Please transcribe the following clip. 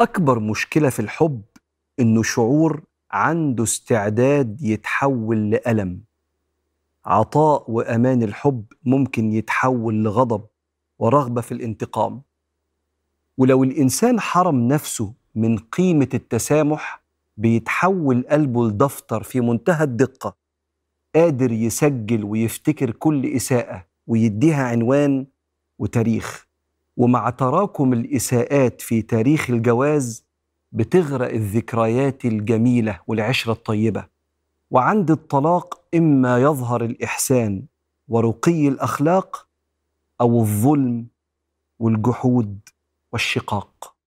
أكبر مشكلة في الحب إنه شعور عنده استعداد يتحول لألم. عطاء وأمان الحب ممكن يتحول لغضب ورغبة في الانتقام. ولو الإنسان حرم نفسه من قيمة التسامح بيتحول قلبه لدفتر في منتهى الدقة، قادر يسجل ويفتكر كل إساءة ويديها عنوان وتاريخ. ومع تراكم الإساءات في تاريخ الجواز بتغرق الذكريات الجميلة والعشرة الطيبة. وعند الطلاق إما يظهر الإحسان ورقي الأخلاق أو الظلم والجحود والشقاق.